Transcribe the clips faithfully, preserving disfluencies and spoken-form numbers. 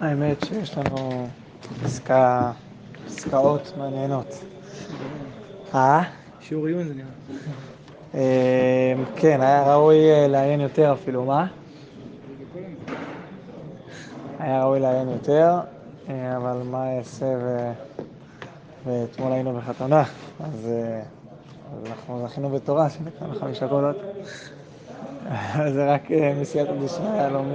האמת שיש לנו עסקה, עסקאות מעניינות. אה? שיעור עיון זה נראה. כן, היה ראוי לעיין יותר אפילו, מה? היה ראוי לעיין יותר, אבל מה יעשה ו... ואתמול היינו בחתונה, אז אנחנו זכינו בתורה, שנקרא חמישה קולות. זה רק מסיעת הדשנה, היה לא מי...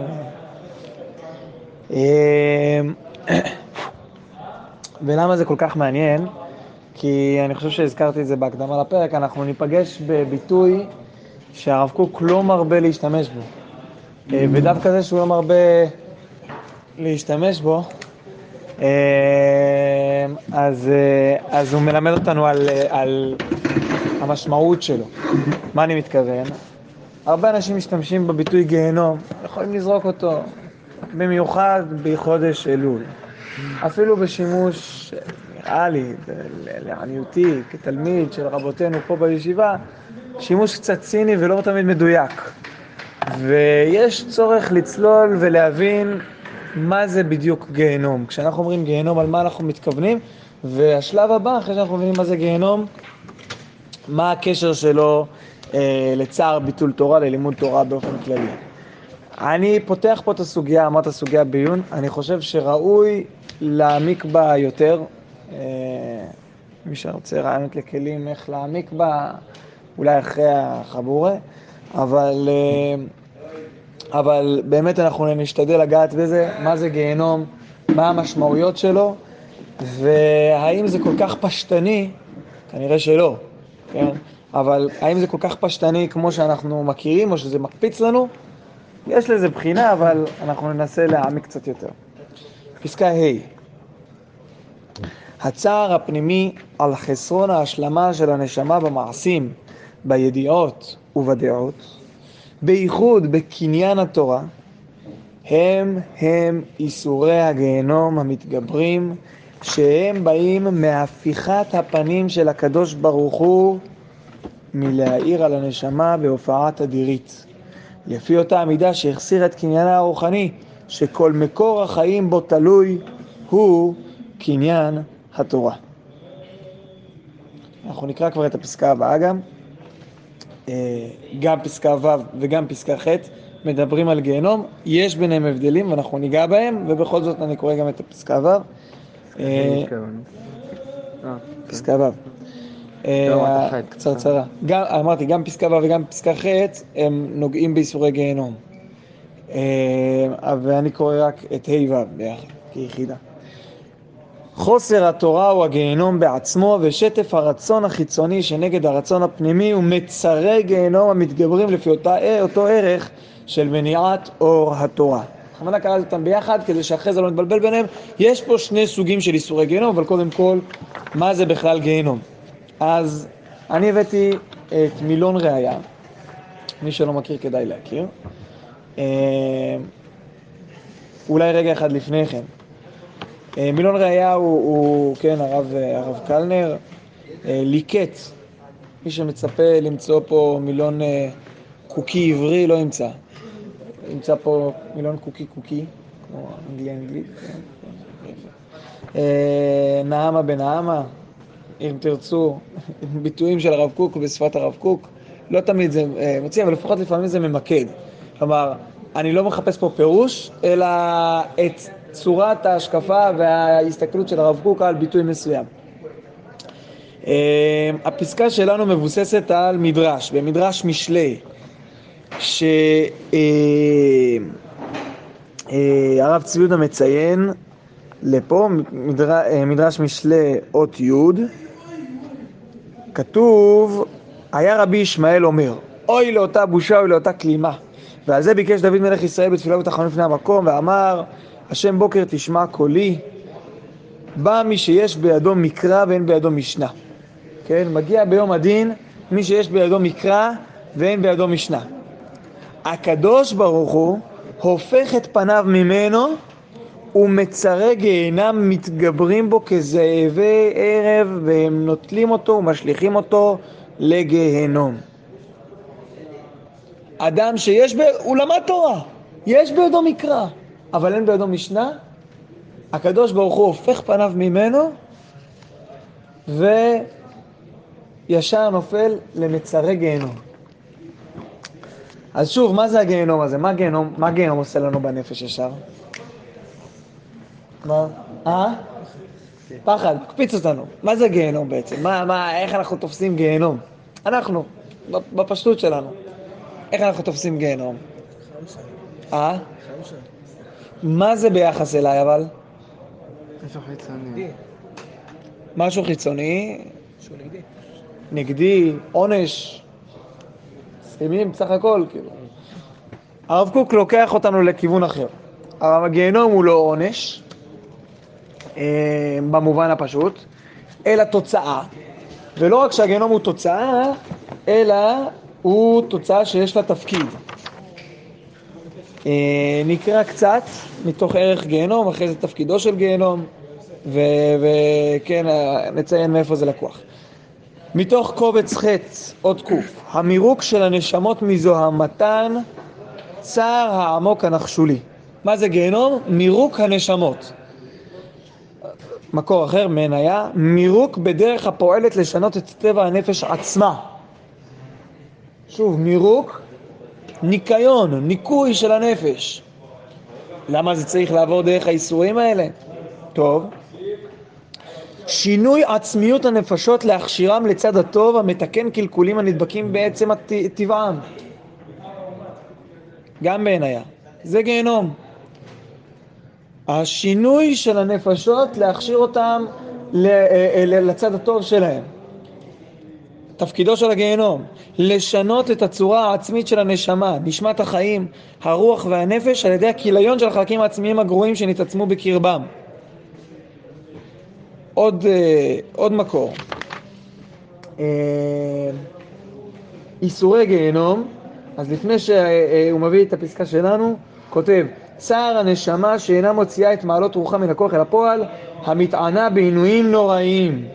ולמה זה כל כך מעניין? כי אני חושב שהזכרתי את זה בהקדמה לפרק, אנחנו ניפגש בביטוי שהרב קוק לא מרבה להשתמש בו. ודווקא זה שהוא לא מרבה להשתמש בו, אז, אז הוא מלמד אותנו על, על המשמעות שלו. מה אני מתכוון? הרבה אנשים משתמשים בביטוי גיהנום, יכולים לזרוק אותו. במיוחד בחודש אלול, אפילו בשימוש נראה לי, לעניותי, כתלמיד של רבותינו פה בישיבה, שימוש קצת ציני ולא תמיד מדויק. ויש צורך לצלול ולהבין מה זה בדיוק גיהנום. כשאנחנו אומרים גיהנום, על מה אנחנו מתכוונים, והשלב הבא, אחרי שאנחנו מבינים מה זה גיהנום, מה הקשר שלו אה, לצער ביטול תורה, ללימוד תורה באופן כללי. אני פותח פה את הסוגיה, אמרת הסוגיה ביון, אני חושב שראוי להעמיק בה יותר. מי שרוצה רעיונות לכלים איך להעמיק בה, אולי אחרי החבורה, אבל, אבל באמת אנחנו נשתדל לגעת בזה, מה זה גיהנום, מה המשמעויות שלו, והאם זה כל כך פשטני, כנראה שלא, כן? אבל האם זה כל כך פשטני כמו שאנחנו מכירים או שזה מקפיץ לנו? יש לזה בחינה, אבל אנחנו ננסה להעמיק קצת יותר. פסקה ה' הצער הפנימי על חסרון ההשלמה של הנשמה במעשים, בידיעות ובדעות, בייחוד בקניין התורה, הם הם איסורי הגיהנום המתגברים, שהם באים מהפיכת הפנים של הקדוש ברוך הוא מלהאיר על הנשמה בהופעה תדירית. לפי אותה המידה שהחסיר את קניינה הרוחני, שכל מקור החיים בו תלוי הוא קניין התורה. אנחנו נקרא כבר את הפסקה הבאה גם. גם פסקה ו' וגם פסקה ח' מדברים על גיהנום. יש ביניהם הבדלים ואנחנו ניגע בהם, ובכל זאת אני קורא גם את הפסקה ו'. פסקה ו'. קצרצרה. גם, אמרתי, גם פסקה ו' וגם פסקה ח' הם נוגעים באיסורי גיהנום. ואני קורא רק את ה' ו' ביחד, כיחידה. חוסר התורה הוא הגיהנום בעצמו, ושטף הרצון החיצוני שנגד הרצון הפנימי הוא מצרי גיהנום המתגברים לפי אותו ערך של מניעת אור התורה. חמנה קראתי אותם ביחד כדי שאחרי זה לא נתבלבל ביניהם. יש פה שני סוגים של איסורי גיהנום, אבל קודם כל, מה זה בכלל גיהנום? אז אני הבאתי את מילון ראיה, מי שלא מכיר כדאי להכיר. אולי רגע אחד לפני כן. מילון ראיה הוא, הוא כן, הרב, הרב קלנר, ליקט. מי שמצפה למצוא פה מילון קוקי עברי לא ימצא. ימצא פה מילון קוקי קוקי, כמו אנגלי אנגלי. נעמה בנעמה. אם תרצו, ביטויים של הרב קוק בשפת הרב קוק, לא תמיד זה מוציא, אבל לפחות לפעמים זה ממקד. כלומר, אני לא מחפש פה פירוש, אלא את צורת ההשקפה וההסתכלות של הרב קוק על ביטוי מסוים. הפסקה שלנו מבוססת על מדרש, במדרש משלי, שהרב צבי יהודה מציין לפה, מדרש משלי אות י', כתוב, היה רבי ישמעאל אומר, אוי לאותה בושה, אוי לאותה כלימה. ועל זה ביקש דוד מלך ישראל בתפילה ותחנון לפני המקום, ואמר, השם בוקר תשמע קולי, בא מי שיש בידו מקרא ואין בידו משנה. כן, מגיע ביום הדין, מי שיש בידו מקרא ואין בידו משנה. הקדוש ברוך הוא הופך את פניו ממנו, ומצרי גיהנום מתגברים בו כזאבי ערב, והם נוטלים אותו ומשליכים אותו לגיהנום. אדם שיש ב... הוא למד תורה, יש בידו מקרא, אבל אין בידו משנה, הקדוש ברוך הוא הופך פניו ממנו וישר נופל למצרי גיהנום. אז שוב, מה זה הגיהנום הזה? מה גיהנום, מה גיהנום עושה לנו בנפש ישר? מה? אה? פחד, קפיץ אותנו. מה זה גיהנום בעצם? מה, מה, איך אנחנו תופסים גיהנום? אנחנו, בפשטות שלנו. איך אנחנו תופסים גיהנום? אה? מה זה ביחס אליי אבל? משהו חיצוני. משהו חיצוני? משהו נגדי. נגדי, עונש. סיימים, בסך הכל, כאילו. הרב קוק לוקח אותנו לכיוון אחר. הגיהנום הוא לא עונש, במובן הפשוט, אלא תוצאה. ולא רק שהגיהנום הוא תוצאה, אלא הוא תוצאה שיש לה תפקיד. נקרא קצת מתוך ערך גיהנום, אחרי זה תפקידו של גיהנום, וכן, נציין מאיפה זה לקוח. מתוך קובץ חץ, עוד קוף, המירוק של הנשמות מזוהמתן, צער העמוק הנחשולי. מה זה גיהנום? מירוק הנשמות. מקור אחר, מניה, מירוק בדרך הפועלת לשנות את טבע הנפש עצמה. שוב, מירוק, ניקיון, ניקוי של הנפש. למה זה צריך לעבור דרך האיסורים האלה? טוב. שינוי עצמיות הנפשות להכשירם לצד הטוב, המתקן קלקולים הנדבקים בעצם טבעם. גם בעינייה. זה גיהנום. השינוי של הנפשות להכשיר אותם לצד הטוב שלהם. תפקידו של הגיהנום, לשנות את הצורה העצמית של הנשמה, נשמת החיים, הרוח והנפש, על ידי הכיליון של החלקים העצמיים הגרועים שנתעצמו בקרבם. עוד, עוד מקור. איסורי גיהנום, אז לפני שהוא מביא את הפסקה שלנו, כותב, צער הנשמה שאינה מוציאה את מעלות רוחה מן הכוח אל הפועל, המתענה בעינויים נוראים.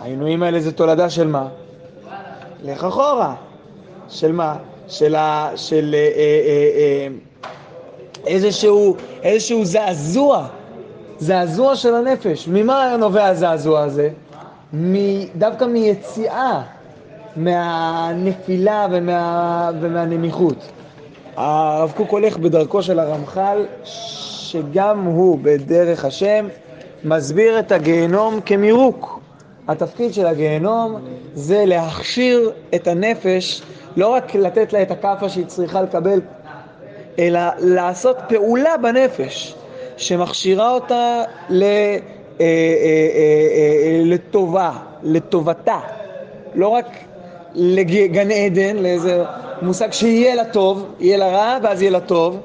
העינויים האלה זה תולדה של מה? לך אחורה. של מה? של ה... של אה, אה, אה, איזשהו, איזשהו זעזוע. זעזוע של הנפש. ממה נובע הזעזוע הזה? דווקא מיציאה מהנפילה ומה, ומהנמיכות. הרב קוק הולך בדרכו של הרמח"ל, שגם הוא בדרך השם מסביר את הגיהנום כמירוק. התפקיד של הגיהנום זה להכשיר את הנפש, לא רק לתת לה את הכאפה שהיא צריכה לקבל, אלא לעשות פעולה בנפש שמכשירה אותה לטובה, לטובתה, לא רק לגן עדן, לאיזה מושג שיהיה לה טוב, יהיה לה רע ואז יהיה לה טוב.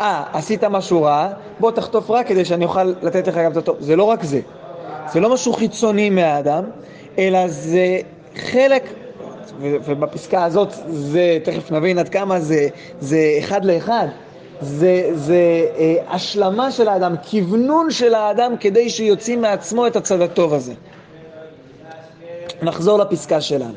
אה, עשית משהו רע, בוא תחטוף רע כדי שאני אוכל לתת לך גם את הטוב. זה לא רק זה. זה לא משהו חיצוני מהאדם, אלא זה חלק, ובפסקה הזאת זה, תכף נבין עד כמה, זה, זה אחד לאחד. זה, זה אה, השלמה של האדם, כיוונון של האדם כדי שיוציא מעצמו את הצד הטוב הזה. נחזור לפסקה שלנו.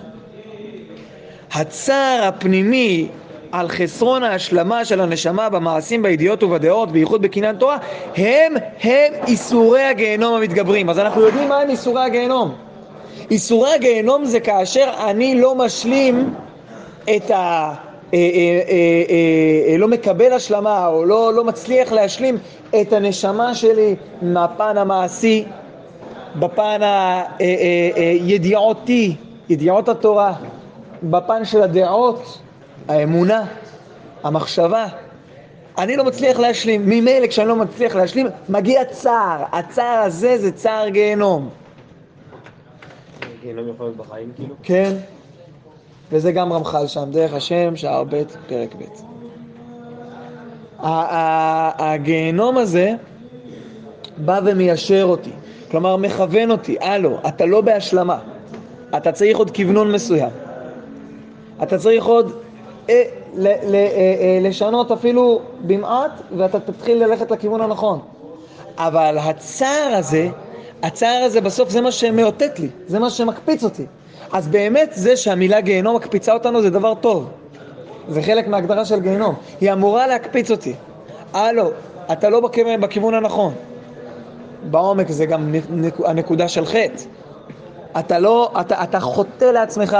הצער הפנימי על חסרון ההשלמה של הנשמה במעשים, בידיעות ובדעות, בייחוד בקניין תורה, הם, הם איסורי הגיהנום המתגברים. אז אנחנו יודעים מה הם איסורי הגיהנום. איסורי הגיהנום זה כאשר אני לא משלים את ה... לא מקבל השלמה או לא, לא מצליח להשלים את הנשמה שלי מהפן המעשי, בפן הידיעותי, ידיעות התורה, בפן של הדעות, האמונה, המחשבה. אני לא מצליח להשלים, ממילא כשאני לא מצליח להשלים מגיע צער. הצער הזה זה צער גיהנום. גיהנום יכול להיות בחיים כאילו? כן, וזה גם רמח"ל שם, דרך השם, שער ב' פרק ב'. הגיהנום הזה בא ומיישר אותי, כלומר מכוון אותי, אלו, אתה לא בהשלמה, אתה צריך עוד כיוונון מסוים, אתה צריך עוד אה, ל, ל, אה, לשנות אפילו במעט, ואתה תתחיל ללכת לכיוון הנכון. אבל הצער הזה, הצער הזה בסוף זה מה שמאותת לי, זה מה שמקפיץ אותי. אז באמת זה שהמילה גיהנום מקפיצה אותנו זה דבר טוב. זה חלק מההגדרה של גיהנום. היא אמורה להקפיץ אותי. אה לא, אתה לא בכיוון הנכון. בעומק זה גם הנקודה של חטא. אתה לא, אתה, אתה חוטא לעצמך,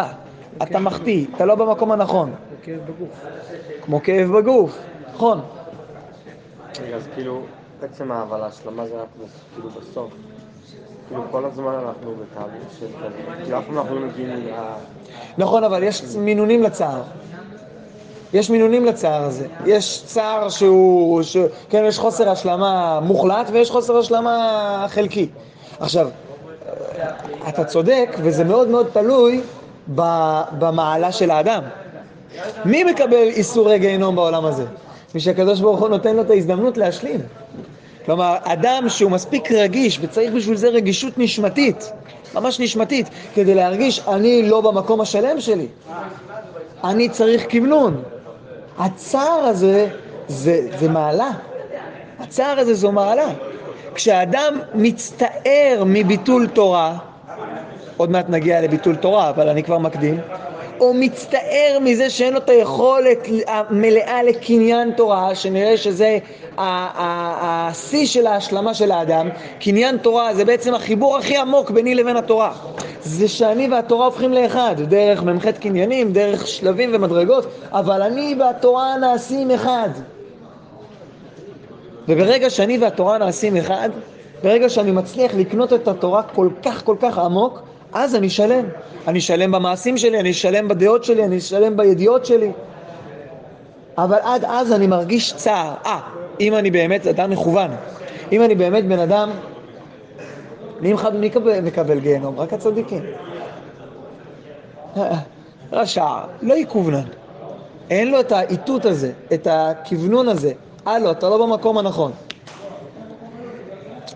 אתה מחטיא, אתה לא במקום הנכון. כמו כאב בגוף. כמו כאב בגוף, נכון. אז כאילו, בעצם אבל ההשלמה זה רק כאילו בסוף. כאילו כל הזמן אנחנו בתהליך של תהליך. כאילו אף פעם אנחנו מגיעים לה... נכון, אבל יש מינונים לצער. יש מינונים לצער הזה. יש צער שהוא... כן, יש חוסר השלמה מוחלט ויש חוסר השלמה חלקי. עכשיו, אתה צודק, וזה מאוד מאוד תלוי במעלה של האדם. מי מקבל איסורי גיהנום בעולם הזה? מי שהקדוש ברוך הוא נותן לו את ההזדמנות להשלים. כלומר, אדם שהוא מספיק רגיש, וצריך בשביל זה רגישות נשמתית, ממש נשמתית, כדי להרגיש, אני לא במקום השלם שלי. אני צריך כיוונון. הצער הזה, זה, זה מעלה. הצער הזה זו מעלה. כשאדם מצטער מביטול תורה, עוד מעט נגיע לביטול תורה, אבל אני כבר מקדים, או מצטער מזה שאין לו את היכולת המלאה לקניין תורה, שנראה שזה השיא של ההשלמה של האדם. קניין תורה זה בעצם החיבור הכי עמוק ביני לבין התורה. זה שאני והתורה הופכים לאחד, דרך ממחת קניינים, דרך שלבים ומדרגות, אבל אני והתורה נעשים אחד. וברגע שאני והתורה נעשים אחד, ברגע שאני מצליח לקנות את התורה כל כך כל כך עמוק, אז אני שלם. אני שלם במעשים שלי, אני שלם בדעות שלי, אני שלם בידיעות שלי. אבל עד אז אני מרגיש צער. אה, אם אני באמת אדם מכוון, אם אני באמת בן אדם, מי מקבל, מקבל גיהנום? רק הצדיקים. רשע, לא יכוונן. אין לו את העיתות הזה, את הכוונון הזה. הלו, אתה לא במקום הנכון.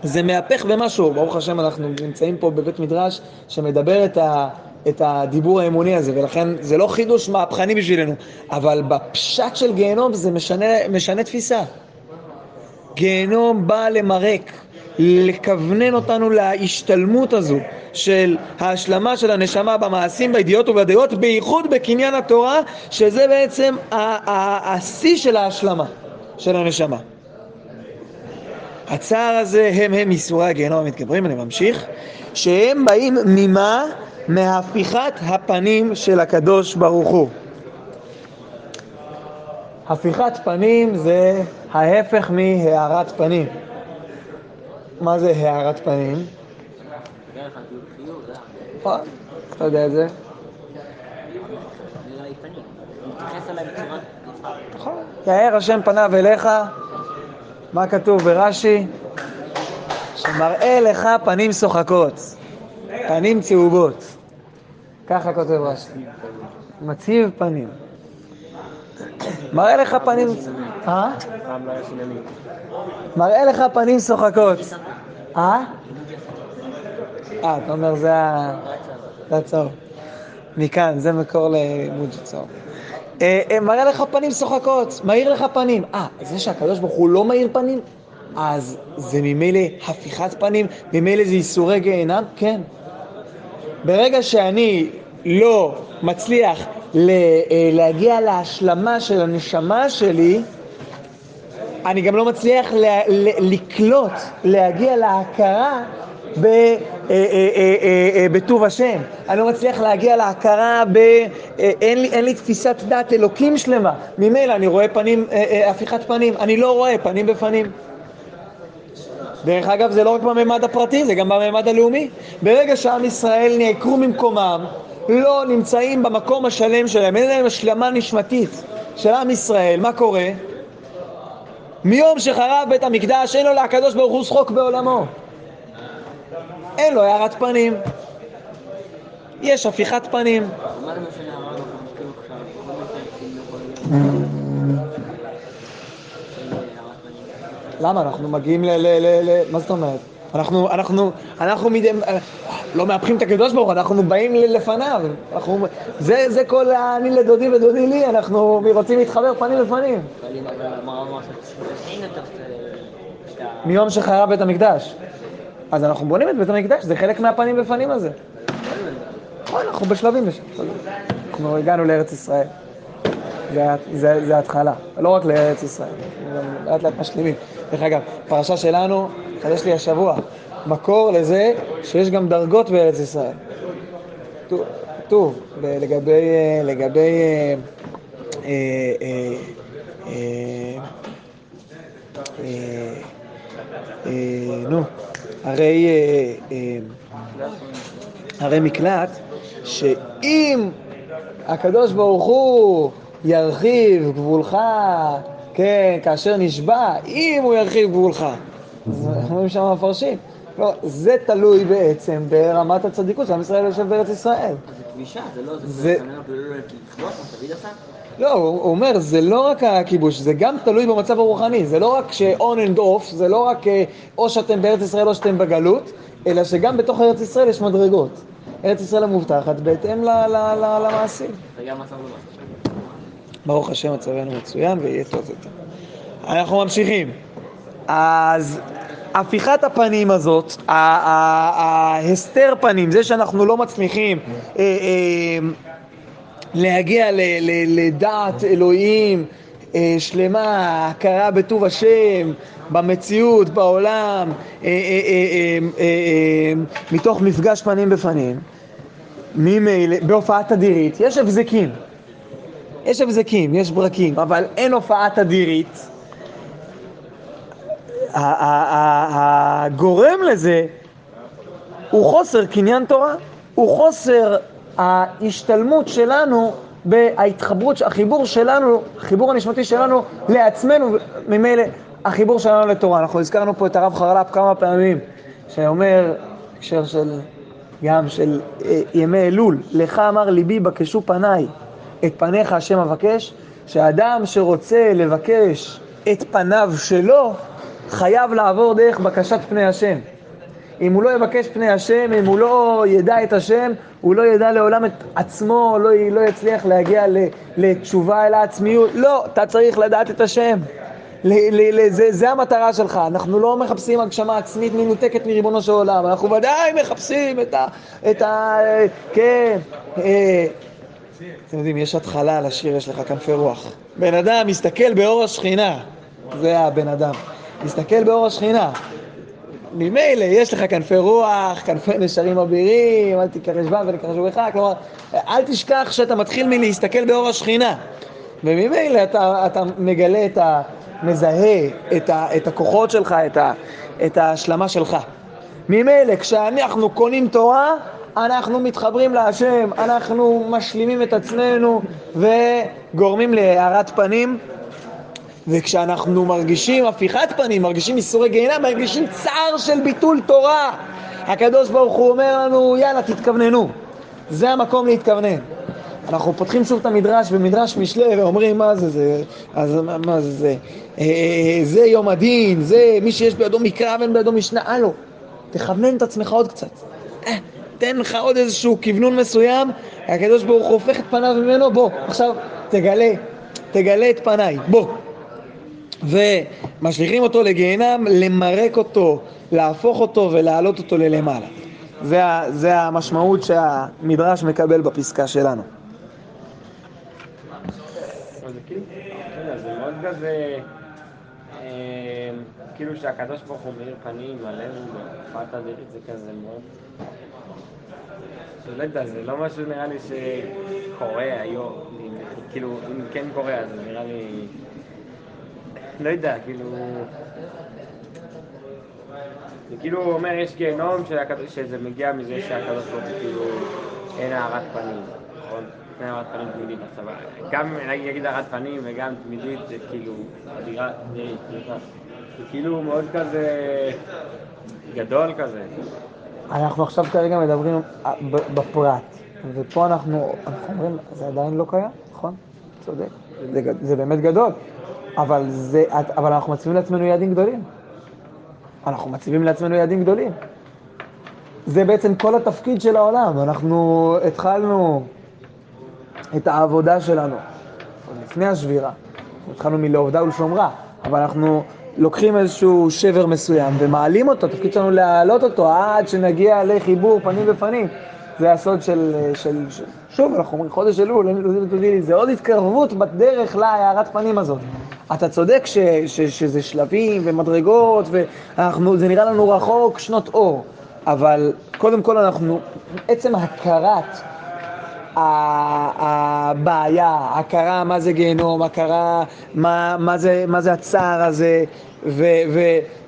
זה מהפך במשהו, ברוך השם אנחנו נמצאים פה בבית מדרש שמדבר את, ה, את הדיבור האמוני הזה, ולכן זה לא חידוש מהפכני בשבילנו, אבל בפשט של גיהנום זה משנה, משנה תפיסה. גיהנום בא למרק, לכוונן אותנו להשתלמות הזו של ההשלמה של הנשמה במעשים, בידיעות ובדעות, בייחוד בקניין התורה, שזה בעצם השיא של ההשלמה של הנשמה. הצער הזה הם הם איסורי הגיהנום המתגברים, אני ממשיך, שהם באים ממה? מהפיכת הפנים של הקדוש ברוך הוא. הפיכת פנים זה ההפך מהארת פנים. מה זה הארת פנים? אתה יודע את זה? יאר השם פניו אליך, מה כתוב ברש"י? שמראה לך פנים שוחקות, פנים צהובות. ככה כותב רש"י. מציב פנים. מראה לך פנים... אה? מראה לך פנים שוחקות. אה? אה, אתה אומר זה ה... זה הצהוב. מכאן, זה מקור למוג'י צהוב. מראה לך פנים שוחקות, מאיר לך פנים. אה, זה שהקדוש ברוך הוא לא מאיר פנים? אז זה ממילא הפיכת פנים, ממילא זה איסורי גיהנום? כן. ברגע שאני לא מצליח להגיע להשלמה של הנשמה שלי, אני גם לא מצליח לקלוט, להגיע להכרה בטוב השם. אני לא מצליח להגיע להכרה, אין לי תפיסת דת אלוקים שלמה. ממילא אני רואה פנים, הפיכת פנים, אני לא רואה פנים בפנים. דרך אגב, זה לא רק בממד הפרטי, זה גם בממד הלאומי. ברגע שעם ישראל נעקרו ממקומם, לא נמצאים במקום השלם שלהם, אין להם השלמה נשמתית של עם ישראל, מה קורה? מיום שחרב בית המקדש, אין לו להקדוש ברוך הוא שחוק בעולמו. אין לו הארת פנים. יש הפיכת פנים. למה? אנחנו מגיעים ל... מה זאת אומרת? אנחנו, אנחנו, אנחנו לא מהפכים את הקדוש ברוך, אנחנו באים לפניו. אנחנו, זה, זה כל אני לדודי ודודי לי, אנחנו רוצים להתחבר פנים לפנים. מיום שחרב בית המקדש. אז אנחנו בונים את בית המקדש, זה חלק מהפנים בפנים הזה. אנחנו בשלבים, אנחנו הגענו לארץ ישראל. זה ההתחלה, לא רק לארץ ישראל, לאט לאט משלימים. דרך אגב, פרשה שלנו, חדש לי השבוע, מקור לזה שיש גם דרגות בארץ ישראל. טוב, לגבי, לגבי, אה, אה, אה, נו, הרי, הרי מקלט, שאם הקדוש ברוך הוא ירחיב גבולך, כן, כאשר נשבע, אם הוא ירחיב גבולך, אז אנחנו שם מפרשים. לא, זה תלוי בעצם ברמת הצדיקות, שם ישראל יושב בארץ ישראל. זה כבישה, זה לא, זה כבישה, לא, הוא אומר, זה לא רק הכיבוש, זה גם תלוי במצב הרוחני, זה לא רק ש-on and off, זה לא רק או שאתם בארץ ישראל או שאתם בגלות, אלא שגם בתוך ארץ ישראל יש מדרגות. ארץ ישראל המובטחת בהתאם למעשים. זה גם מצב הרוחני. ברוך השם, מצבנו מצוין ויהיה טוב יותר. אנחנו ממשיכים. אז הפיכת הפנים הזאת, ההסתר פנים, זה שאנחנו לא מצליחים להגיע לדעת אלוהים שלמה, הכרה בטוב השם, במציאות, בעולם, מתוך מפגש פנים בפנים, בהופעה תדירית, יש הבזקים, יש הבזקים, יש ברקים, אבל אין הופעה תדירית. הגורם לזה הוא חוסר קניין תורה, הוא חוסר ההשתלמות שלנו בהתחברות, החיבור שלנו, החיבור הנשמתי שלנו לעצמנו, ממילא החיבור שלנו לתורה. אנחנו הזכרנו פה את הרב חרל"פ כמה פעמים, שאומר, הקשר של גם של ימי אלול, לך אמר ליבי בקשו פניי, את פניך השם אבקש, שאדם שרוצה לבקש את פניו שלו, חייב לעבור דרך בקשת פני השם. אם הוא לא יבקש פני השם, אם הוא לא ידע את השם, הוא לא ידע לעולם את עצמו, לא, לא יצליח להגיע לתשובה אל העצמיות. לא, אתה צריך לדעת את השם. ל, ל, ל, זה, זה המטרה שלך. אנחנו לא מחפשים הגשמה עצמית מנותקת מריבונו של עולם. אנחנו ודאי מחפשים את ה... את ה כן. אתם יודעים, יש התחלה לשיר, יש לך כנפי רוח. בן אדם מסתכל באור השכינה. זה הבן אדם. תסתכל באור השכינה, ממילא יש לך כנפי רוח, כנפי נשרים אבירים, אל תקרש בה ולקרשו בך, כלומר, אל תשכח שאתה מתחיל מלהסתכל באור השכינה, וממילא אתה, אתה מגלה את המזהה, את, ה, את הכוחות שלך, את, ה, את ההשלמה שלך. ממילא, כשאנחנו קונים תורה, אנחנו מתחברים להשם, אנחנו משלימים את עצמנו וגורמים להארת פנים, וכשאנחנו מרגישים הפיכת פנים, מרגישים איסורי גיהינום, מרגישים צער של ביטול תורה, הקדוש ברוך הוא אומר לנו, יאללה, תתכווננו. זה המקום להתכוונן. אנחנו פותחים שוב את המדרש, במדרש משלי, ואומרים, מה זה זה? אז מה זה זה? זה יום הדין, זה מי שיש בידו מקרא ואין בידו משנה. אה, לא, תכוונן את עצמך עוד קצת. תן לך עוד איזשהו כיוונון מסוים, הקדוש ברוך הוא הופך את פניו ממנו, בוא, עכשיו תגלה, תגלה את פניי, בוא. ומשליחים אותו לגיהנם, למרק אותו, להפוך אותו ולהעלות אותו ללמעלה. זה, זה המשמעות שהמדרש מקבל בפסקה שלנו. זה מאוד כזה, כאילו שהקדוש ברוך הוא מאיר פנים, הלב ובפעת הדרית, זה כזה מאוד... זה לא משהו נראה לי שקורה היום, כאילו אם כן קורה, אז נראה לי... לא יודע, כאילו... זה כאילו אומר, יש גיהנום שזה מגיע מזה שהקדוש ברוך הוא כאילו אין הארת פנים, נכון? אין הארת פנים תמידית בצבא. גם נגיד הארת פנים וגם תמידית זה כאילו... אדירה, אדירית, זה כאילו מאוד כזה... גדול כזה. אנחנו עכשיו כרגע מדברים בפרט, ופה אנחנו אומרים, זה עדיין לא קיים, נכון? צודק. זה באמת גדול. אבל זה, אבל אנחנו מציבים לעצמנו יעדים גדולים. אנחנו מציבים לעצמנו יעדים גדולים. זה בעצם כל התפקיד של העולם. אנחנו התחלנו את העבודה שלנו, לפני השבירה. התחלנו מלעובדה ולשומרה, אבל אנחנו לוקחים איזשהו שבר מסוים ומעלים אותו, התפקיד שלנו להעלות אותו עד שנגיע לחיבור פנים בפנים. זה הסוד של, של, שוב, אנחנו אומרים חודש אלול, אין תודילי תודילי, זה עוד התקרבות בדרך להערת פנים הזאת. אתה צודק ש, ש, שזה שלבים ומדרגות, וזה נראה לנו רחוק שנות אור, אבל קודם כל אנחנו, עצם הכרת הבעיה, הכרה מה זה גיהנום, הכרה מה, מה זה, מה זה הצער הזה, ו, ו,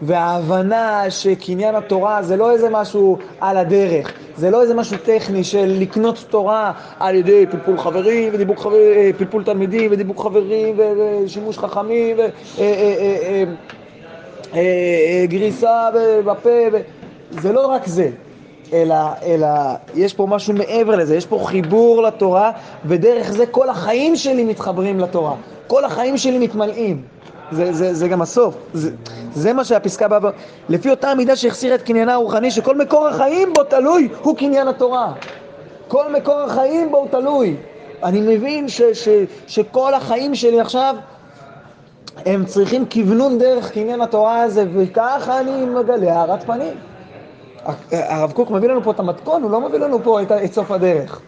וההבנה שקניין התורה זה לא איזה משהו על הדרך, זה לא איזה משהו טכני של לקנות תורה על ידי פלפול חברים ודיבוק חברים, פלפול תלמידים ודיבוק חברים ושימוש חכמים וגריסה בפה, זה לא רק זה, אלא, אלא יש פה משהו מעבר לזה, יש פה חיבור לתורה, ודרך זה כל החיים שלי מתחברים לתורה, כל החיים שלי מתמלאים. זה, זה, זה גם הסוף. זה, זה מה שהפסקה באה, לפי אותה המידה שהחסיר את קניינה הרוחני, שכל מקור החיים בו תלוי הוא קניין התורה. כל מקור החיים בו תלוי. אני מבין ש, ש, שכל החיים שלי עכשיו, הם צריכים כיוונון דרך קניין התורה הזה, וככה אני מגלה הערת פנים. הרב קוק מביא לנו פה את המתכון, הוא לא מביא לנו פה את, את סוף הדרך.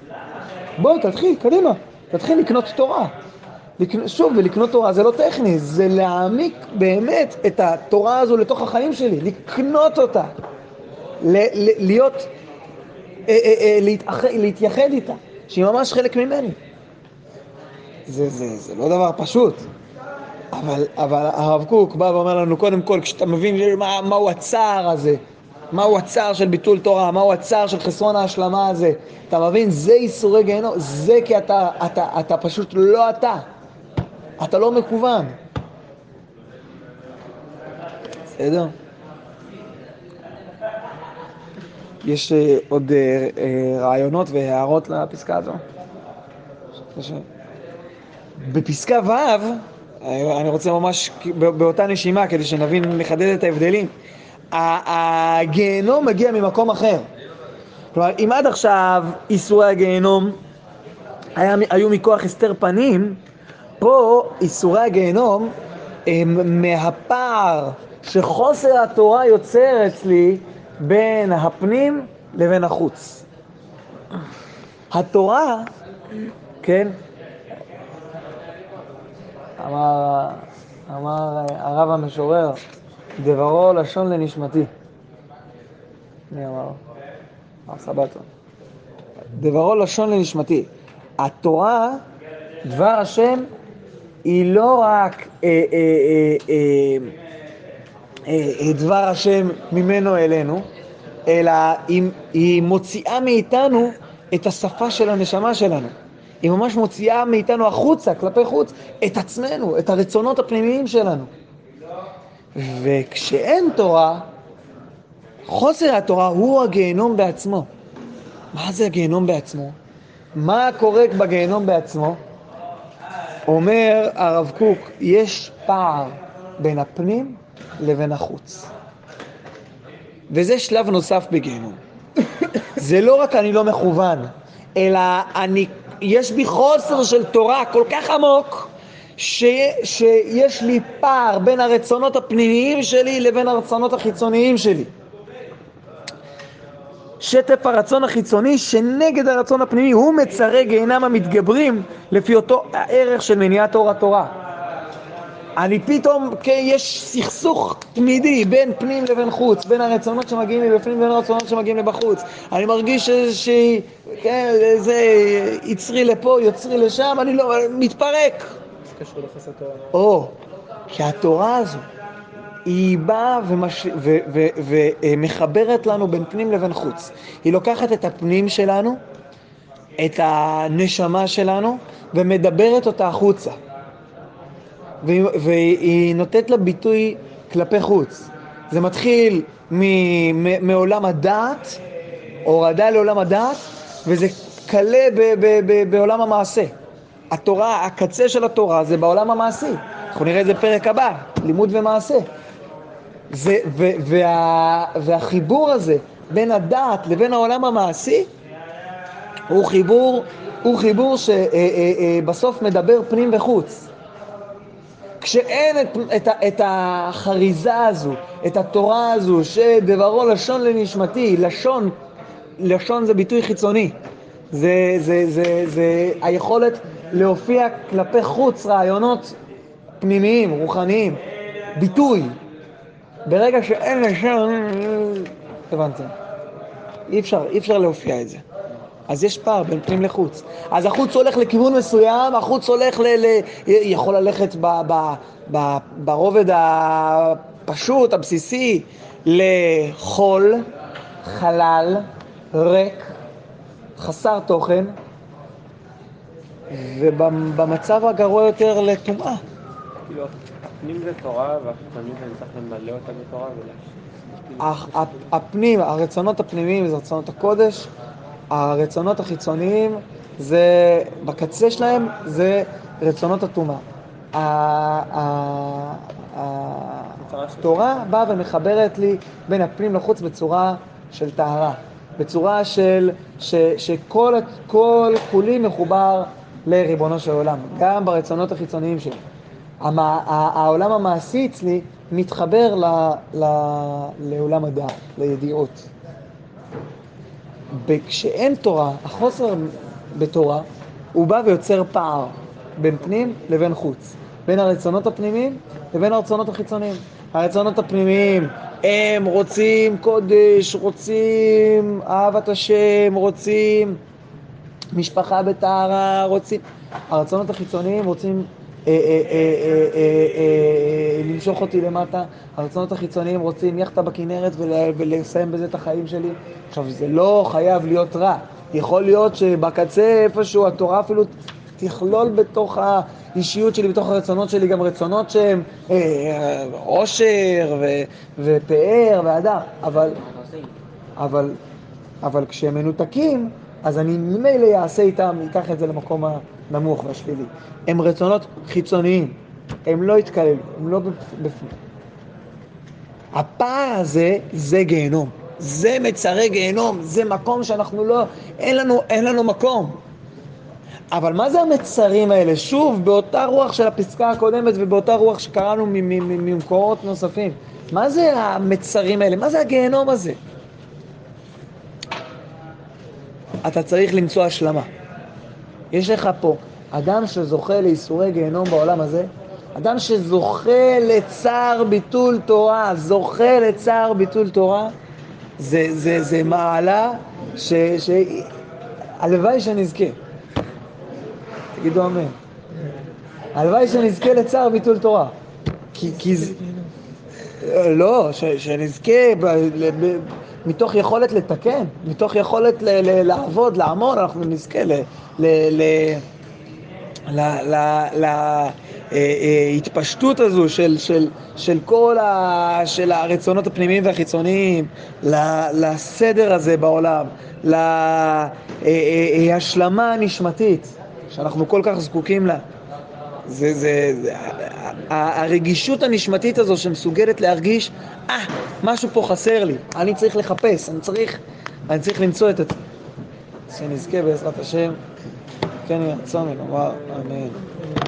בואי, תתחיל, קדימה, תתחיל לקנות תורה. שוב, ולקנות תורה זה לא טכני, זה להעמיק באמת את התורה הזו לתוך החיים שלי, לקנות אותה, להיות, להתייחד איתה, שהיא ממש חלק ממני. זה, זה, זה לא דבר פשוט. אבל, אבל הרב קוק בא ואומר לנו, קודם כל, כשאתה מבין מה, מהו הצער הזה, מהו הצער של ביטול תורה, מהו הצער של חסרון ההשלמה הזה. אתה מבין, זה איסורי גיהנום, זה כי אתה, אתה, אתה פשוט לא אתה. אתה לא מכוון. בסדר? יש עוד רעיונות והערות לפסקה הזו? בפסקה ו' אני רוצה ממש באותה נשימה, כדי שנבין, נחדד את ההבדלים. הגיהנום מגיע ממקום אחר. כלומר, אם עד עכשיו איסורי הגיהנום היה, היו מכוח הסתר פנים, פה איסורי הגיהנום הם מהפער שחוסר התורה יוצר אצלי בין הפנים לבין החוץ. התורה, כן? אמר, אמר הרב המשורר, דברו לשון לנשמתי. מי אמר? הסבתו. דברו לשון לנשמתי. התורה, דבר השם, היא לא רק אה, אה, אה, אה, אה, דבר השם ממנו אלינו, אלא היא, היא מוציאה מאיתנו את השפה של הנשמה שלנו. היא ממש מוציאה מאיתנו החוצה, כלפי חוץ, את עצמנו, את הרצונות הפנימיים שלנו. וכשאין תורה, חוסר התורה הוא הגיהנום בעצמו. מה זה הגיהנום בעצמו? מה קורה בגיהנום בעצמו? אומר הרב קוק, יש פער בין הפנים לבין החוץ. וזה שלב נוסף בגיהנום. זה לא רק אני לא מכוון, אלא אני, יש בי חוסר של תורה כל כך עמוק, ש... שיש לי פער בין הרצונות הפנימיים שלי לבין הרצונות החיצוניים שלי. שטף הרצון החיצוני שנגד הרצון הפנימי הוא מצרי גיהנם המתגברים לפי אותו הערך של מניעת אור התורה. אני פתאום, כי יש סכסוך תמידי בין פנים לבין חוץ, בין הרצונות שמגיעים לבפנים ובין הרצונות שמגיעים לבחוץ. אני מרגיש ש... כן, זה יצרי לפה, יוצרי לשם, אני לא... מתפרק. או, כי התורה הזו היא באה ומחברת לנו בין פנים לבין חוץ. היא לוקחת את הפנים שלנו, את הנשמה שלנו, ומדברת אותה החוצה, והיא נותנת לה ביטוי כלפי חוץ. זה מתחיל מעולם הדעת, הורדה לעולם הדעת, וזה קלה בעולם המעשה. התורה, הקצה של התורה, זה בעולם המעשי. אנחנו נראה את זה פרק הבא, לימוד ומעשה. זה, ו, וה, והחיבור הזה בין הדעת לבין העולם המעשי, הוא חיבור, הוא חיבור שבסוף מדבר פנים וחוץ. כשאין את, את, את החריזה הזו, את התורה הזו, שדברו לשון לנשמתי, לשון לשון זה ביטוי חיצוני, זה, זה, זה, זה היכולת להופיע כלפי חוץ רעיונות פנימיים, רוחניים, ביטוי. ברגע שאין לשון, הבנתם. אי אפשר, אי אפשר להופיע את זה. אז יש פער בין פנים לחוץ. אז החוץ הולך לכיוון מסוים, החוץ הולך ל... ל... יכול ללכת ב... ב... ב... ברובד הפשוט, הבסיסי, לחול, חלל, ריק, חסר תוכן, ובמצב הגרוע יותר לטומאה. כאילו, הפנים זה תורה, והפנים זה נצטרך למלא אותה בתורה ולהשתיק. הפנים, הרצונות הפנימיים זה רצונות הקודש, הרצונות החיצוניים זה, בקצה שלהם, זה רצונות הטומאה. התורה באה ומחברת לי בין הפנים לחוץ בצורה של טהרה, בצורה של ש, שכל כל כולי מחובר לריבונו של עולם, גם ברצונות החיצוניים שלי. המה, העולם המעשי אצלי מתחבר ל, ל, לעולם הדעה, לידיעות. כשאין תורה, החוסר בתורה, הוא בא ויוצר פער בין פנים לבין חוץ, בין הרצונות הפנימיים לבין הרצונות החיצוניים. הרצונות הפנימיים הם רוצים קודש, רוצים אהבת השם, רוצים משפחה בתארה, רוצים... הרצונות החיצוניים רוצים אה, אה, אה, אה, אה, למשוך אותי למטה, הרצונות החיצוניים רוצים יחתה בכנרת ולסיים בזה את החיים שלי. עכשיו, זה לא חייב להיות רע. יכול להיות שבקצה איפשהו התורה אפילו תכלול בתוך האישיות שלי, בתוך הרצונות שלי, גם רצונות שהם אה, עושר ו, ופאר ואדם, אבל, אבל, אבל כשהם מנותקים, אז אני ממילא יעשה איתם, ייקח את זה למקום הנמוך והשלילי. הם רצונות חיצוניים, הם לא יתקללו, הם לא בפנים. הפער הזה זה גיהנום, זה מצרי גיהנום, זה מקום שאנחנו לא, אין לנו, אין לנו מקום. אבל מה זה המצרים האלה? שוב, באותה רוח של הפסקה הקודמת ובאותה רוח שקראנו ממקורות נוספים. מה זה המצרים האלה? מה זה הגיהנום הזה? אתה צריך למצוא השלמה. יש לך פה אדם שזוכה לאיסורי גיהנום בעולם הזה, אדם שזוכה לצער ביטול תורה, זוכה לצער ביטול תורה, זה, זה, זה מעלה ש... ש... הלוואי שנזכה. תגידו אמן. הלוואי שנזכה לצער ביטול תורה. כי, כי זה... לא, ש, שנזכה ב, ב, ב, מתוך יכולת לתקן, מתוך יכולת ל, ל, לעבוד, לעמוד, אנחנו נזכה ל... ל, ל להתפשטות הזו של, של, של כל ה, של הרצונות הפנימיים והחיצוניים, לסדר הזה בעולם, להשלמה הנשמתית שאנחנו כל כך זקוקים לה. זה, זה, זה, הרגישות הנשמתית הזו שמסוגלת להרגיש, אה, משהו פה חסר לי, אני צריך לחפש, אני צריך, אני צריך למצוא את עצמי. שנזכה בעזרת השם. כן ירצון ונאמר אמן.